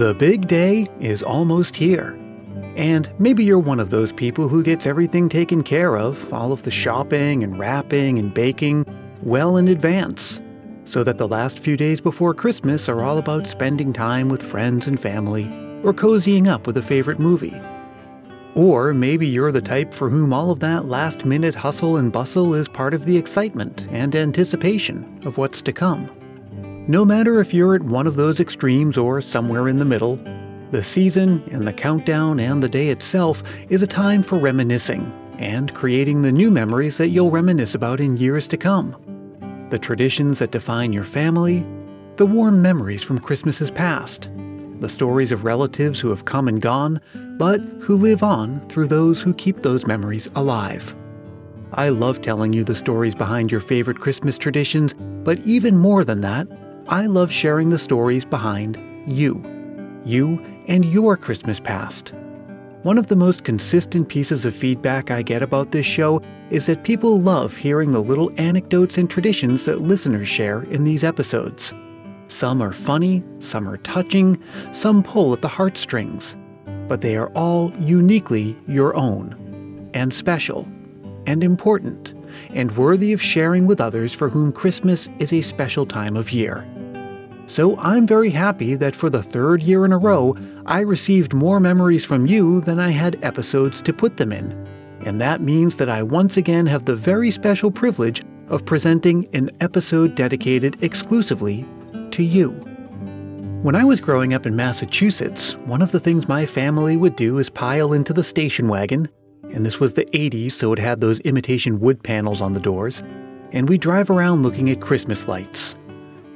The big day is almost here. And maybe you're one of those people who gets everything taken care of, all of the shopping and wrapping and baking, well in advance, so that the last few days before Christmas are all about spending time with friends and family, or cozying up with a favorite movie. Or maybe you're the type for whom all of that last-minute hustle and bustle is part of the excitement and anticipation of what's to come. No matter if you're at one of those extremes or somewhere in the middle, the season and the countdown and the day itself is a time for reminiscing and creating the new memories that you'll reminisce about in years to come. The traditions that define your family, the warm memories from Christmases past, the stories of relatives who have come and gone, but who live on through those who keep those memories alive. I love telling you the stories behind your favorite Christmas traditions, but even more than that, I love sharing the stories behind you. You and your Christmas past. One of the most consistent pieces of feedback I get about this show is that people love hearing the little anecdotes and traditions that listeners share in these episodes. Some are funny, some are touching, some pull at the heartstrings, but they are all uniquely your own, and special, and important, and worthy of sharing with others for whom Christmas is a special time of year. So I'm very happy that for the third year in a row, I received more memories from you than I had episodes to put them in. And that means that I once again have the very special privilege of presenting an episode dedicated exclusively to you. When I was growing up in Massachusetts, one of the things my family would do is pile into the station wagon, and this was the 80s, so it had those imitation wood panels on the doors, and we drive around looking at Christmas lights.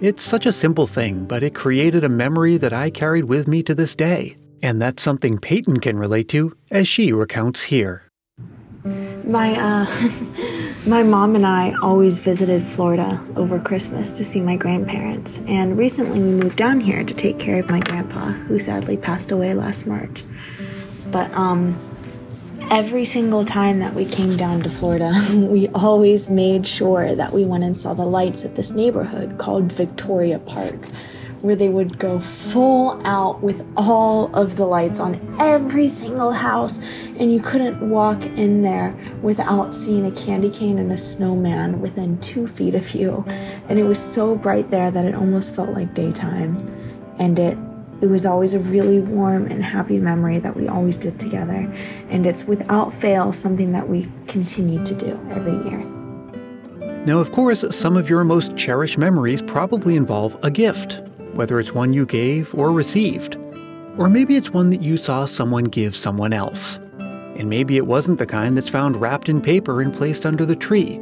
It's such a simple thing, but it created a memory that I carried with me to this day. And that's something Peyton can relate to, as she recounts here. My mom and I always visited Florida over Christmas to see my grandparents. And recently we moved down here to take care of my grandpa, who sadly passed away last March. But every single time that we came down to Florida, we always made sure that we went and saw the lights at this neighborhood called Victoria Park, where they would go full out with all of the lights on every single house, and you couldn't walk in there without seeing a candy cane and a snowman within 2 feet of you. And it was so bright there that it almost felt like daytime. And it was always a really warm and happy memory that we always did together, and it's without fail something that we continue to do every year. Now, of course, some of your most cherished memories probably involve a gift, whether it's one you gave or received. Or maybe it's one that you saw someone give someone else. And maybe it wasn't the kind that's found wrapped in paper and placed under the tree,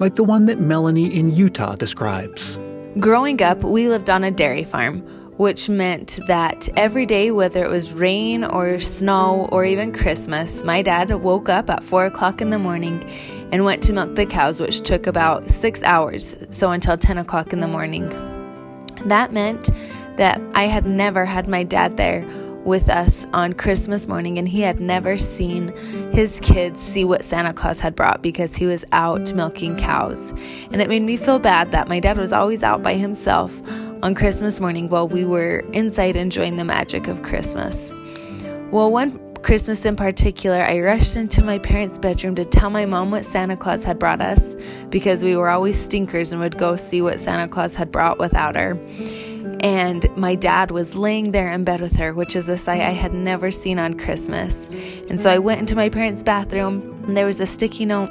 like the one that Melanie in Utah describes. Growing up, we lived on a dairy farm, which meant that every day, whether it was rain or snow or even Christmas, my dad woke up at 4 o'clock in the morning and went to milk the cows, which took about 6 hours, so until 10 o'clock in the morning. That meant that I had never had my dad there with us on Christmas morning, and he had never seen his kids see what Santa Claus had brought because he was out milking cows. And it made me feel bad that my dad was always out by himself on Christmas morning while we were inside enjoying the magic of Christmas. Well, one Christmas in particular, I rushed into my parents' bedroom to tell my mom what Santa Claus had brought us because we were always stinkers and would go see what Santa Claus had brought without her. And my dad was laying there in bed with her, which is a sight I had never seen on Christmas. And so I went into my parents' bathroom, and there was a sticky note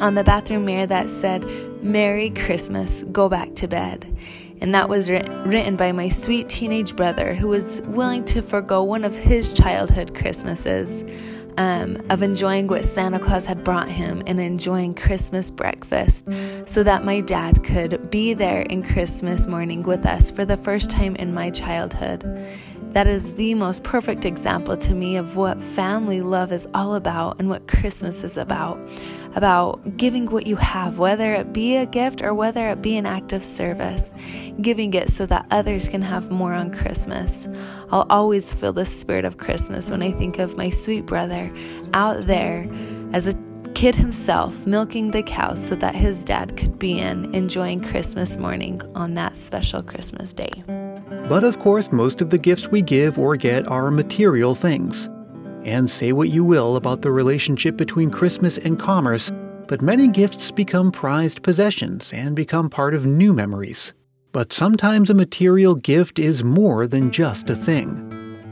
on the bathroom mirror that said, "Merry Christmas, go back to bed." And that was written by my sweet teenage brother, who was willing to forgo one of his childhood Christmases of enjoying what Santa Claus had brought him and enjoying Christmas breakfast, so that my dad could be there in Christmas morning with us for the first time in my childhood. That is the most perfect example to me of what family love is all about and what Christmas is about giving what you have, whether it be a gift or whether it be an act of service, giving it so that others can have more on Christmas. I'll always feel the spirit of Christmas when I think of my sweet brother out there as a kid himself, milking the cows so that his dad could be enjoying Christmas morning on that special Christmas day. But of course, most of the gifts we give or get are material things. And say what you will about the relationship between Christmas and commerce, but many gifts become prized possessions and become part of new memories. But sometimes a material gift is more than just a thing.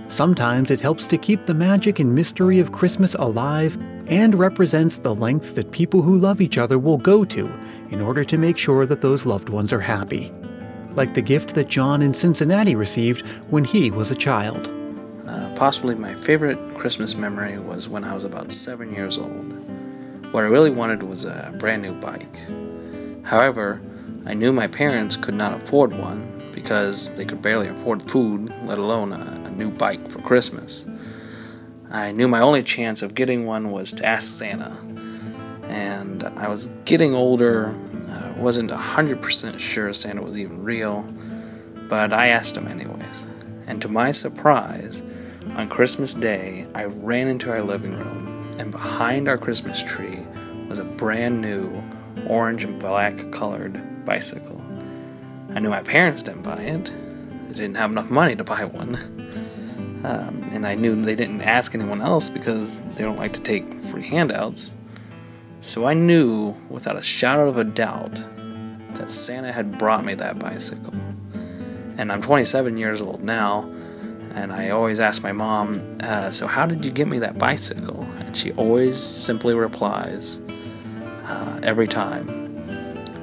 Sometimes it helps to keep the magic and mystery of Christmas alive and represents the lengths that people who love each other will go to in order to make sure that those loved ones are happy. Like the gift that John in Cincinnati received when he was a child. Possibly my favorite Christmas memory was when I was about 7 years old. What I really wanted was a brand new bike. However, I knew my parents could not afford one because they could barely afford food, let alone a new bike for Christmas. I knew my only chance of getting one was to ask Santa. And I was getting older, wasn't 100% sure Santa was even real, but I asked him anyways. And to my surprise, on Christmas Day, I ran into our living room, and behind our Christmas tree was a brand new orange and black colored bicycle. I knew my parents didn't buy it. They didn't have enough money to buy one. And I knew they didn't ask anyone else because they don't like to take free handouts. So I knew, without a shadow of a doubt, that Santa had brought me that bicycle. And I'm 27 years old now, and I always ask my mom, so how did you get me that bicycle? And she always simply replies, every time,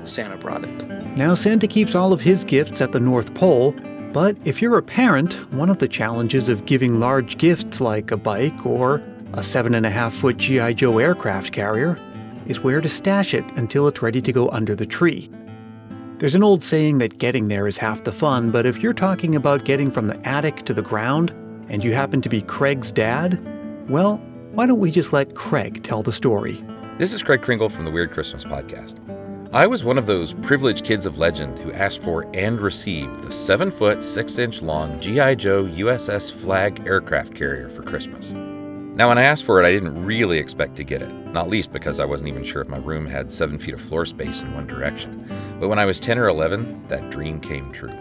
Santa brought it. Now, Santa keeps all of his gifts at the North Pole, but if you're a parent, one of the challenges of giving large gifts like a bike or a 7.5-foot G.I. Joe aircraft carrier is where to stash it until it's ready to go under the tree. There's an old saying that getting there is half the fun, but if you're talking about getting from the attic to the ground and you happen to be Craig's dad, well, why don't we just let Craig tell the story? This is Craig Kringle from the Weird Christmas Podcast. I was one of those privileged kids of legend who asked for and received the 7-foot, 6-inch long G.I. Joe USS Flag aircraft carrier for Christmas. Now, when I asked for it, I didn't really expect to get it, not least because I wasn't even sure if my room had 7 feet of floor space in one direction. But when I was 10 or 11, that dream came true.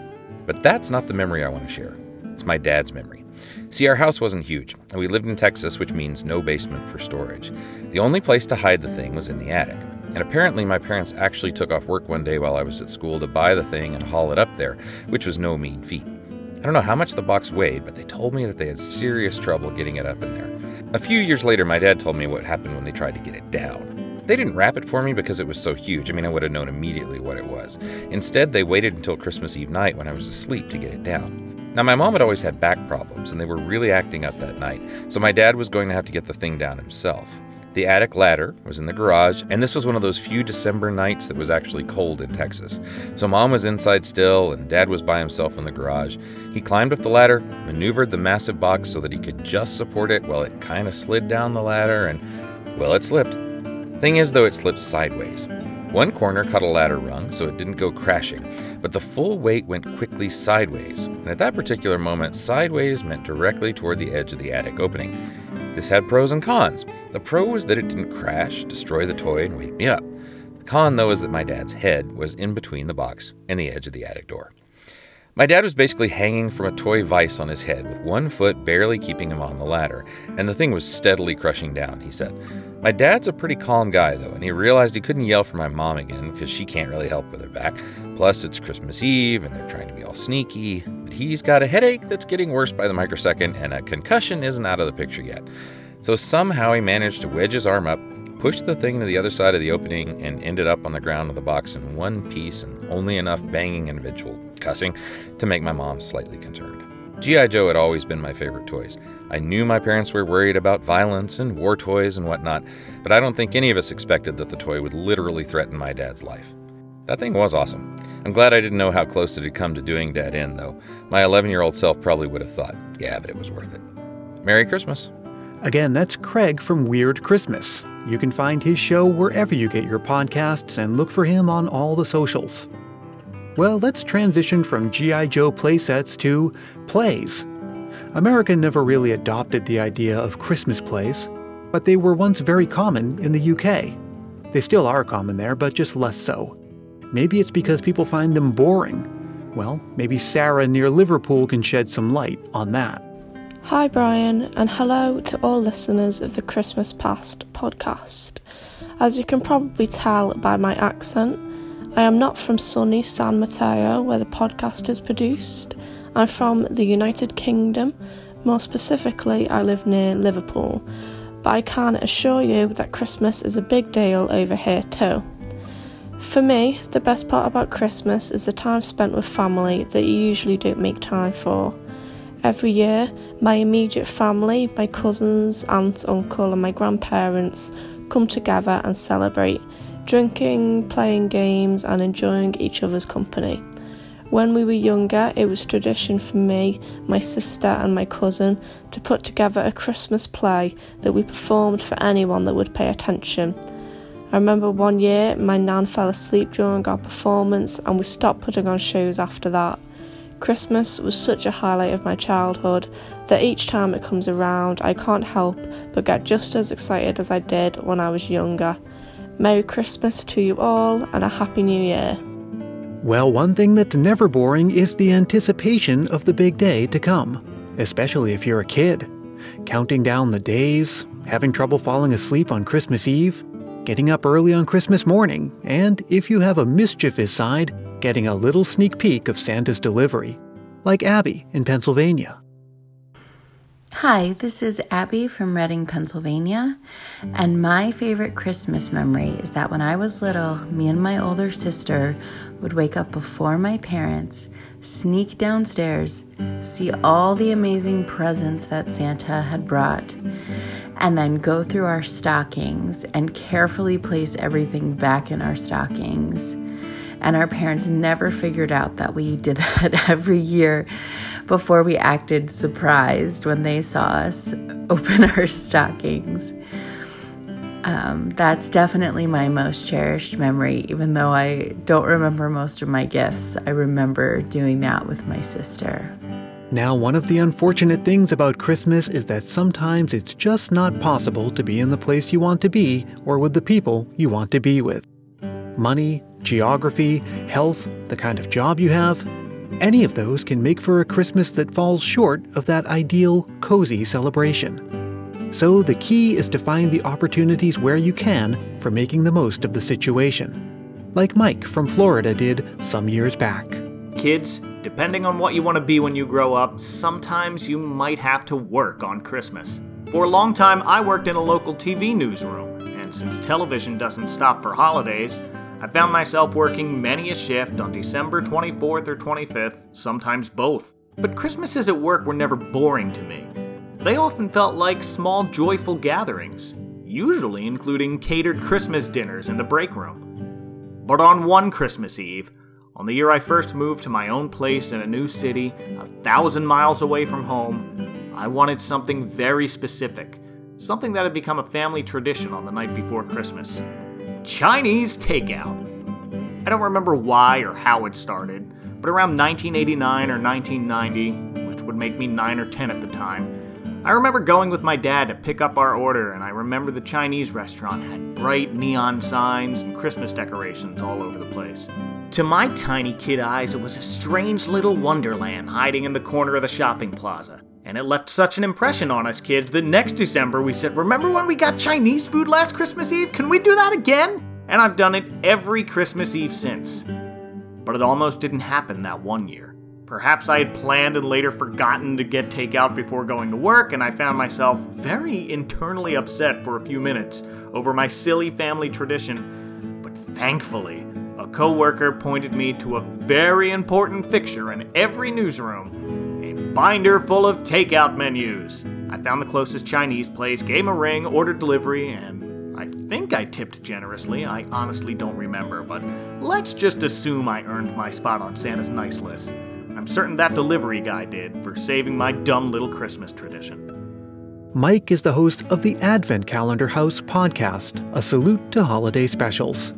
But that's not the memory I want to share. It's my dad's memory. See, our house wasn't huge, and we lived in Texas, which means no basement for storage. The only place to hide the thing was in the attic. And apparently my parents actually took off work one day while I was at school to buy the thing and haul it up there, which was no mean feat. I don't know how much the box weighed, but they told me that they had serious trouble getting it up in there. A few years later, my dad told me what happened when they tried to get it down. They didn't wrap it for me because it was so huge. I mean, I would have known immediately what it was. Instead, they waited until Christmas Eve night when I was asleep to get it down. Now, my mom had always had back problems, and they were really acting up that night, so my dad was going to have to get the thing down himself. The attic ladder was in the garage, and this was one of those few December nights that was actually cold in Texas. So Mom was inside still, and Dad was by himself in the garage. He climbed up the ladder, maneuvered the massive box so that he could just support it while it kind of slid down the ladder, and, well, it slipped. Thing is, though, it slipped sideways. One corner caught a ladder rung, so it didn't go crashing, but the full weight went quickly sideways, and at that particular moment, sideways meant directly toward the edge of the attic opening. This had pros and cons. The pro was that it didn't crash, destroy the toy, and wake me up. The con, though, is that my dad's head was in between the box and the edge of the attic door. My dad was basically hanging from a toy vise on his head, with one foot barely keeping him on the ladder, and the thing was steadily crushing down, he said. My dad's a pretty calm guy, though, and he realized he couldn't yell for my mom again, because she can't really help with her back. Plus, it's Christmas Eve, and they're trying to be all sneaky. But he's got a headache that's getting worse by the microsecond, and a concussion isn't out of the picture yet. So somehow he managed to wedge his arm up, pushed the thing to the other side of the opening, and ended up on the ground with the box in one piece, and only enough banging and eventual cussing to make my mom slightly concerned. G.I. Joe had always been my favorite toys. I knew my parents were worried about violence and war toys and whatnot, but I don't think any of us expected that the toy would literally threaten my dad's life. That thing was awesome. I'm glad I didn't know how close it had come to doing Dad in, though. My 11-year-old self probably would have thought, yeah, but it was worth it. Merry Christmas. Again, that's Craig from Weird Christmas. You can find his show wherever you get your podcasts and look for him on all the socials. Well, let's transition from G.I. Joe playsets to plays. America never really adopted the idea of Christmas plays, but they were once very common in the UK. They still are common there, but just less so. Maybe it's because people find them boring. Well, maybe Sarah near Liverpool can shed some light on that. Hi Brian, and hello to all listeners of the Christmas Past podcast. As you can probably tell by my accent, I am not from sunny San Mateo where the podcast is produced. I'm from the United Kingdom. More specifically, I live near Liverpool. But I can assure you that Christmas is a big deal over here too. For me, the best part about Christmas is the time spent with family that you usually don't make time for. Every year, my immediate family, my cousins, aunt, uncle and my grandparents come together and celebrate, drinking, playing games and enjoying each other's company. When we were younger, it was tradition for me, my sister and my cousin to put together a Christmas play that we performed for anyone that would pay attention. I remember one year, my nan fell asleep during our performance and we stopped putting on shows after that. Christmas was such a highlight of my childhood that each time it comes around I can't help but get just as excited as I did when I was younger. Merry Christmas to you all and a Happy New Year. Well, one thing that's never boring is the anticipation of the big day to come, especially if you're a kid. Counting down the days, having trouble falling asleep on Christmas Eve, getting up early on Christmas morning, and if you have a mischievous side, getting a little sneak peek of Santa's delivery, like Abby in Pennsylvania. Hi, this is Abby from Reading, Pennsylvania, and my favorite Christmas memory is that when I was little, me and my older sister would wake up before my parents, sneak downstairs, see all the amazing presents that Santa had brought, and then go through our stockings and carefully place everything back in our stockings. And our parents never figured out that we did that every year before we acted surprised when they saw us open our stockings. That's definitely my most cherished memory, even though I don't remember most of my gifts. I remember doing that with my sister. Now, one of the unfortunate things about Christmas is that sometimes it's just not possible to be in the place you want to be or with the people you want to be with. Money, geography, health, the kind of job you have, any of those can make for a Christmas that falls short of that ideal, cozy celebration. So the key is to find the opportunities where you can for making the most of the situation, like Mike from Florida did some years back. Kids, depending on what you want to be when you grow up, sometimes you might have to work on Christmas. For a long time, I worked in a local TV newsroom, and since television doesn't stop for holidays, I found myself working many a shift on December 24th or 25th, sometimes both. But Christmases at work were never boring to me. They often felt like small, joyful gatherings, usually including catered Christmas dinners in the break room. But on one Christmas Eve, on the year I first moved to my own place in a new city, 1,000 miles away from home, I wanted something very specific, something that had become a family tradition on the night before Christmas. Chinese takeout. I don't remember why or how it started, but around 1989 or 1990, which would make me 9 or 10 at the time, I remember going with my dad to pick up our order, and I remember the Chinese restaurant had bright neon signs and Christmas decorations all over the place. To my tiny kid eyes, it was a strange little wonderland hiding in the corner of the shopping plaza. And it left such an impression on us kids that next December we said, "Remember when we got Chinese food last Christmas Eve? Can we do that again?" And I've done it every Christmas Eve since. But it almost didn't happen that one year. Perhaps I had planned and later forgotten to get takeout before going to work, and I found myself very internally upset for a few minutes over my silly family tradition. But thankfully, a coworker pointed me to a very important fixture in every newsroom. Binder full of takeout menus. I found the closest Chinese place, gave him a ring, ordered delivery, and I think I tipped generously. I honestly don't remember, but let's just assume I earned my spot on Santa's nice list. I'm certain that delivery guy did for saving my dumb little Christmas tradition. Mike is the host of the Advent Calendar House podcast, a salute to holiday specials.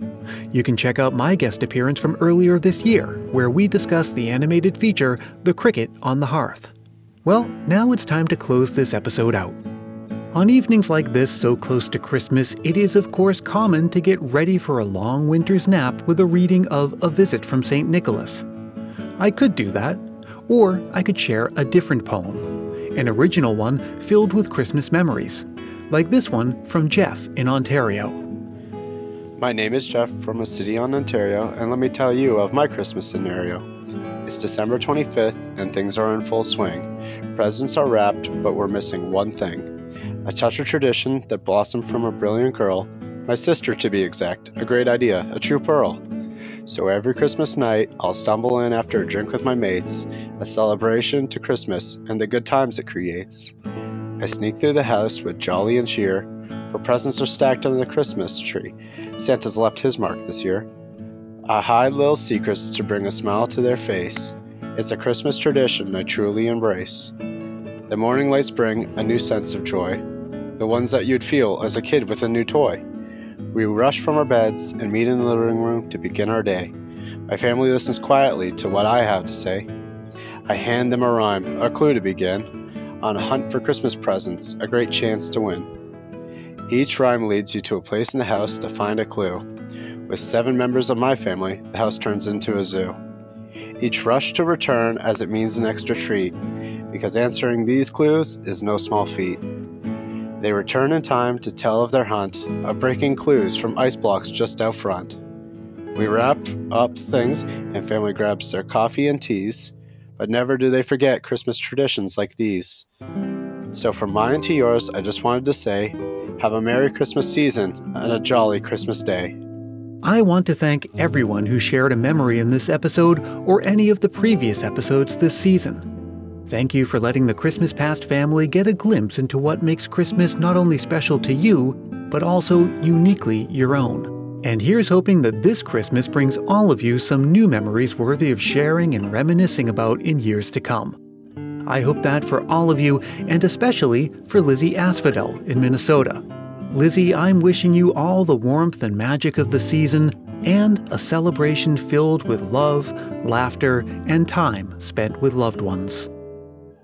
You can check out my guest appearance from earlier this year, where we discuss the animated feature, The Cricket on the Hearth. Well, now it's time to close this episode out. On evenings like this, so close to Christmas, it is of course common to get ready for a long winter's nap with a reading of A Visit from St. Nicholas. I could do that. Or I could share a different poem, an original one filled with Christmas memories, like this one from Jeff in Ontario. My name is Jeff from a city on Ontario, and let me tell you of my Christmas scenario. It's December 25th, and things are in full swing. Presents are wrapped, but we're missing one thing. A touch of tradition that blossomed from a brilliant girl, my sister to be exact, a great idea, a true pearl. So every Christmas night, I'll stumble in after a drink with my mates, a celebration to Christmas and the good times it creates. I sneak through the house with jolly and cheer, for presents are stacked under the Christmas tree. Santa's left his mark this year. I hide little secrets to bring a smile to their face. It's a Christmas tradition I truly embrace. The morning lights bring a new sense of joy, the ones that you'd feel as a kid with a new toy. We rush from our beds and meet in the living room to begin our day. My family listens quietly to what I have to say. I hand them a rhyme, a clue to begin, on a hunt for Christmas presents, a great chance to win. Each rhyme leads you to a place in the house to find a clue. With 7 members of my family, the house turns into a zoo. Each rush to return as it means an extra treat, because answering these clues is no small feat. They return in time to tell of their hunt, of breaking clues from ice blocks just out front. We wrap up things and family grabs their coffee and teas, but never do they forget Christmas traditions like these. So from mine to yours, I just wanted to say, have a Merry Christmas season and a jolly Christmas day. I want to thank everyone who shared a memory in this episode or any of the previous episodes this season. Thank you for letting the Christmas Past family get a glimpse into what makes Christmas not only special to you, but also uniquely your own. And here's hoping that this Christmas brings all of you some new memories worthy of sharing and reminiscing about in years to come. I hope that for all of you, and especially for Lizzie Asphodel in Minnesota. Lizzie, I'm wishing you all the warmth and magic of the season, and a celebration filled with love, laughter, and time spent with loved ones.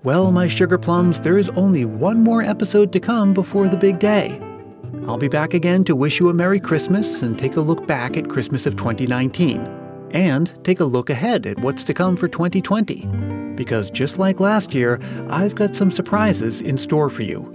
Well, my sugar plums, there is only one more episode to come before the big day. I'll be back again to wish you a Merry Christmas and take a look back at Christmas of 2019. And take a look ahead at what's to come for 2020. Because just like last year, I've got some surprises in store for you.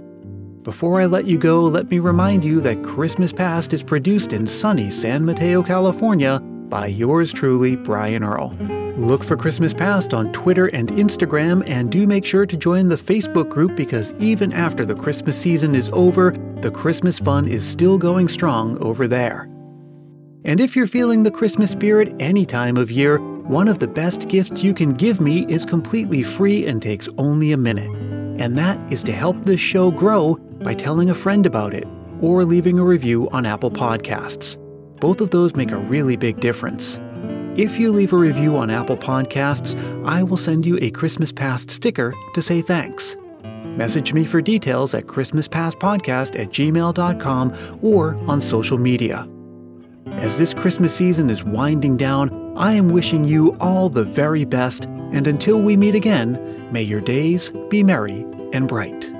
Before I let you go, let me remind you that Christmas Past is produced in sunny San Mateo, California, by yours truly, Brian Earle. Look for Christmas Past on Twitter and Instagram, and do make sure to join the Facebook group, because even after the Christmas season is over, the Christmas fun is still going strong over there. And if you're feeling the Christmas spirit any time of year, one of the best gifts you can give me is completely free and takes only a minute. And that is to help this show grow by telling a friend about it or leaving a review on Apple Podcasts. Both of those make a really big difference. If you leave a review on Apple Podcasts, I will send you a Christmas Past sticker to say thanks. Message me for details at christmaspastpodcast@gmail.com or on social media. As this Christmas season is winding down, I am wishing you all the very best, and until we meet again, may your days be merry and bright.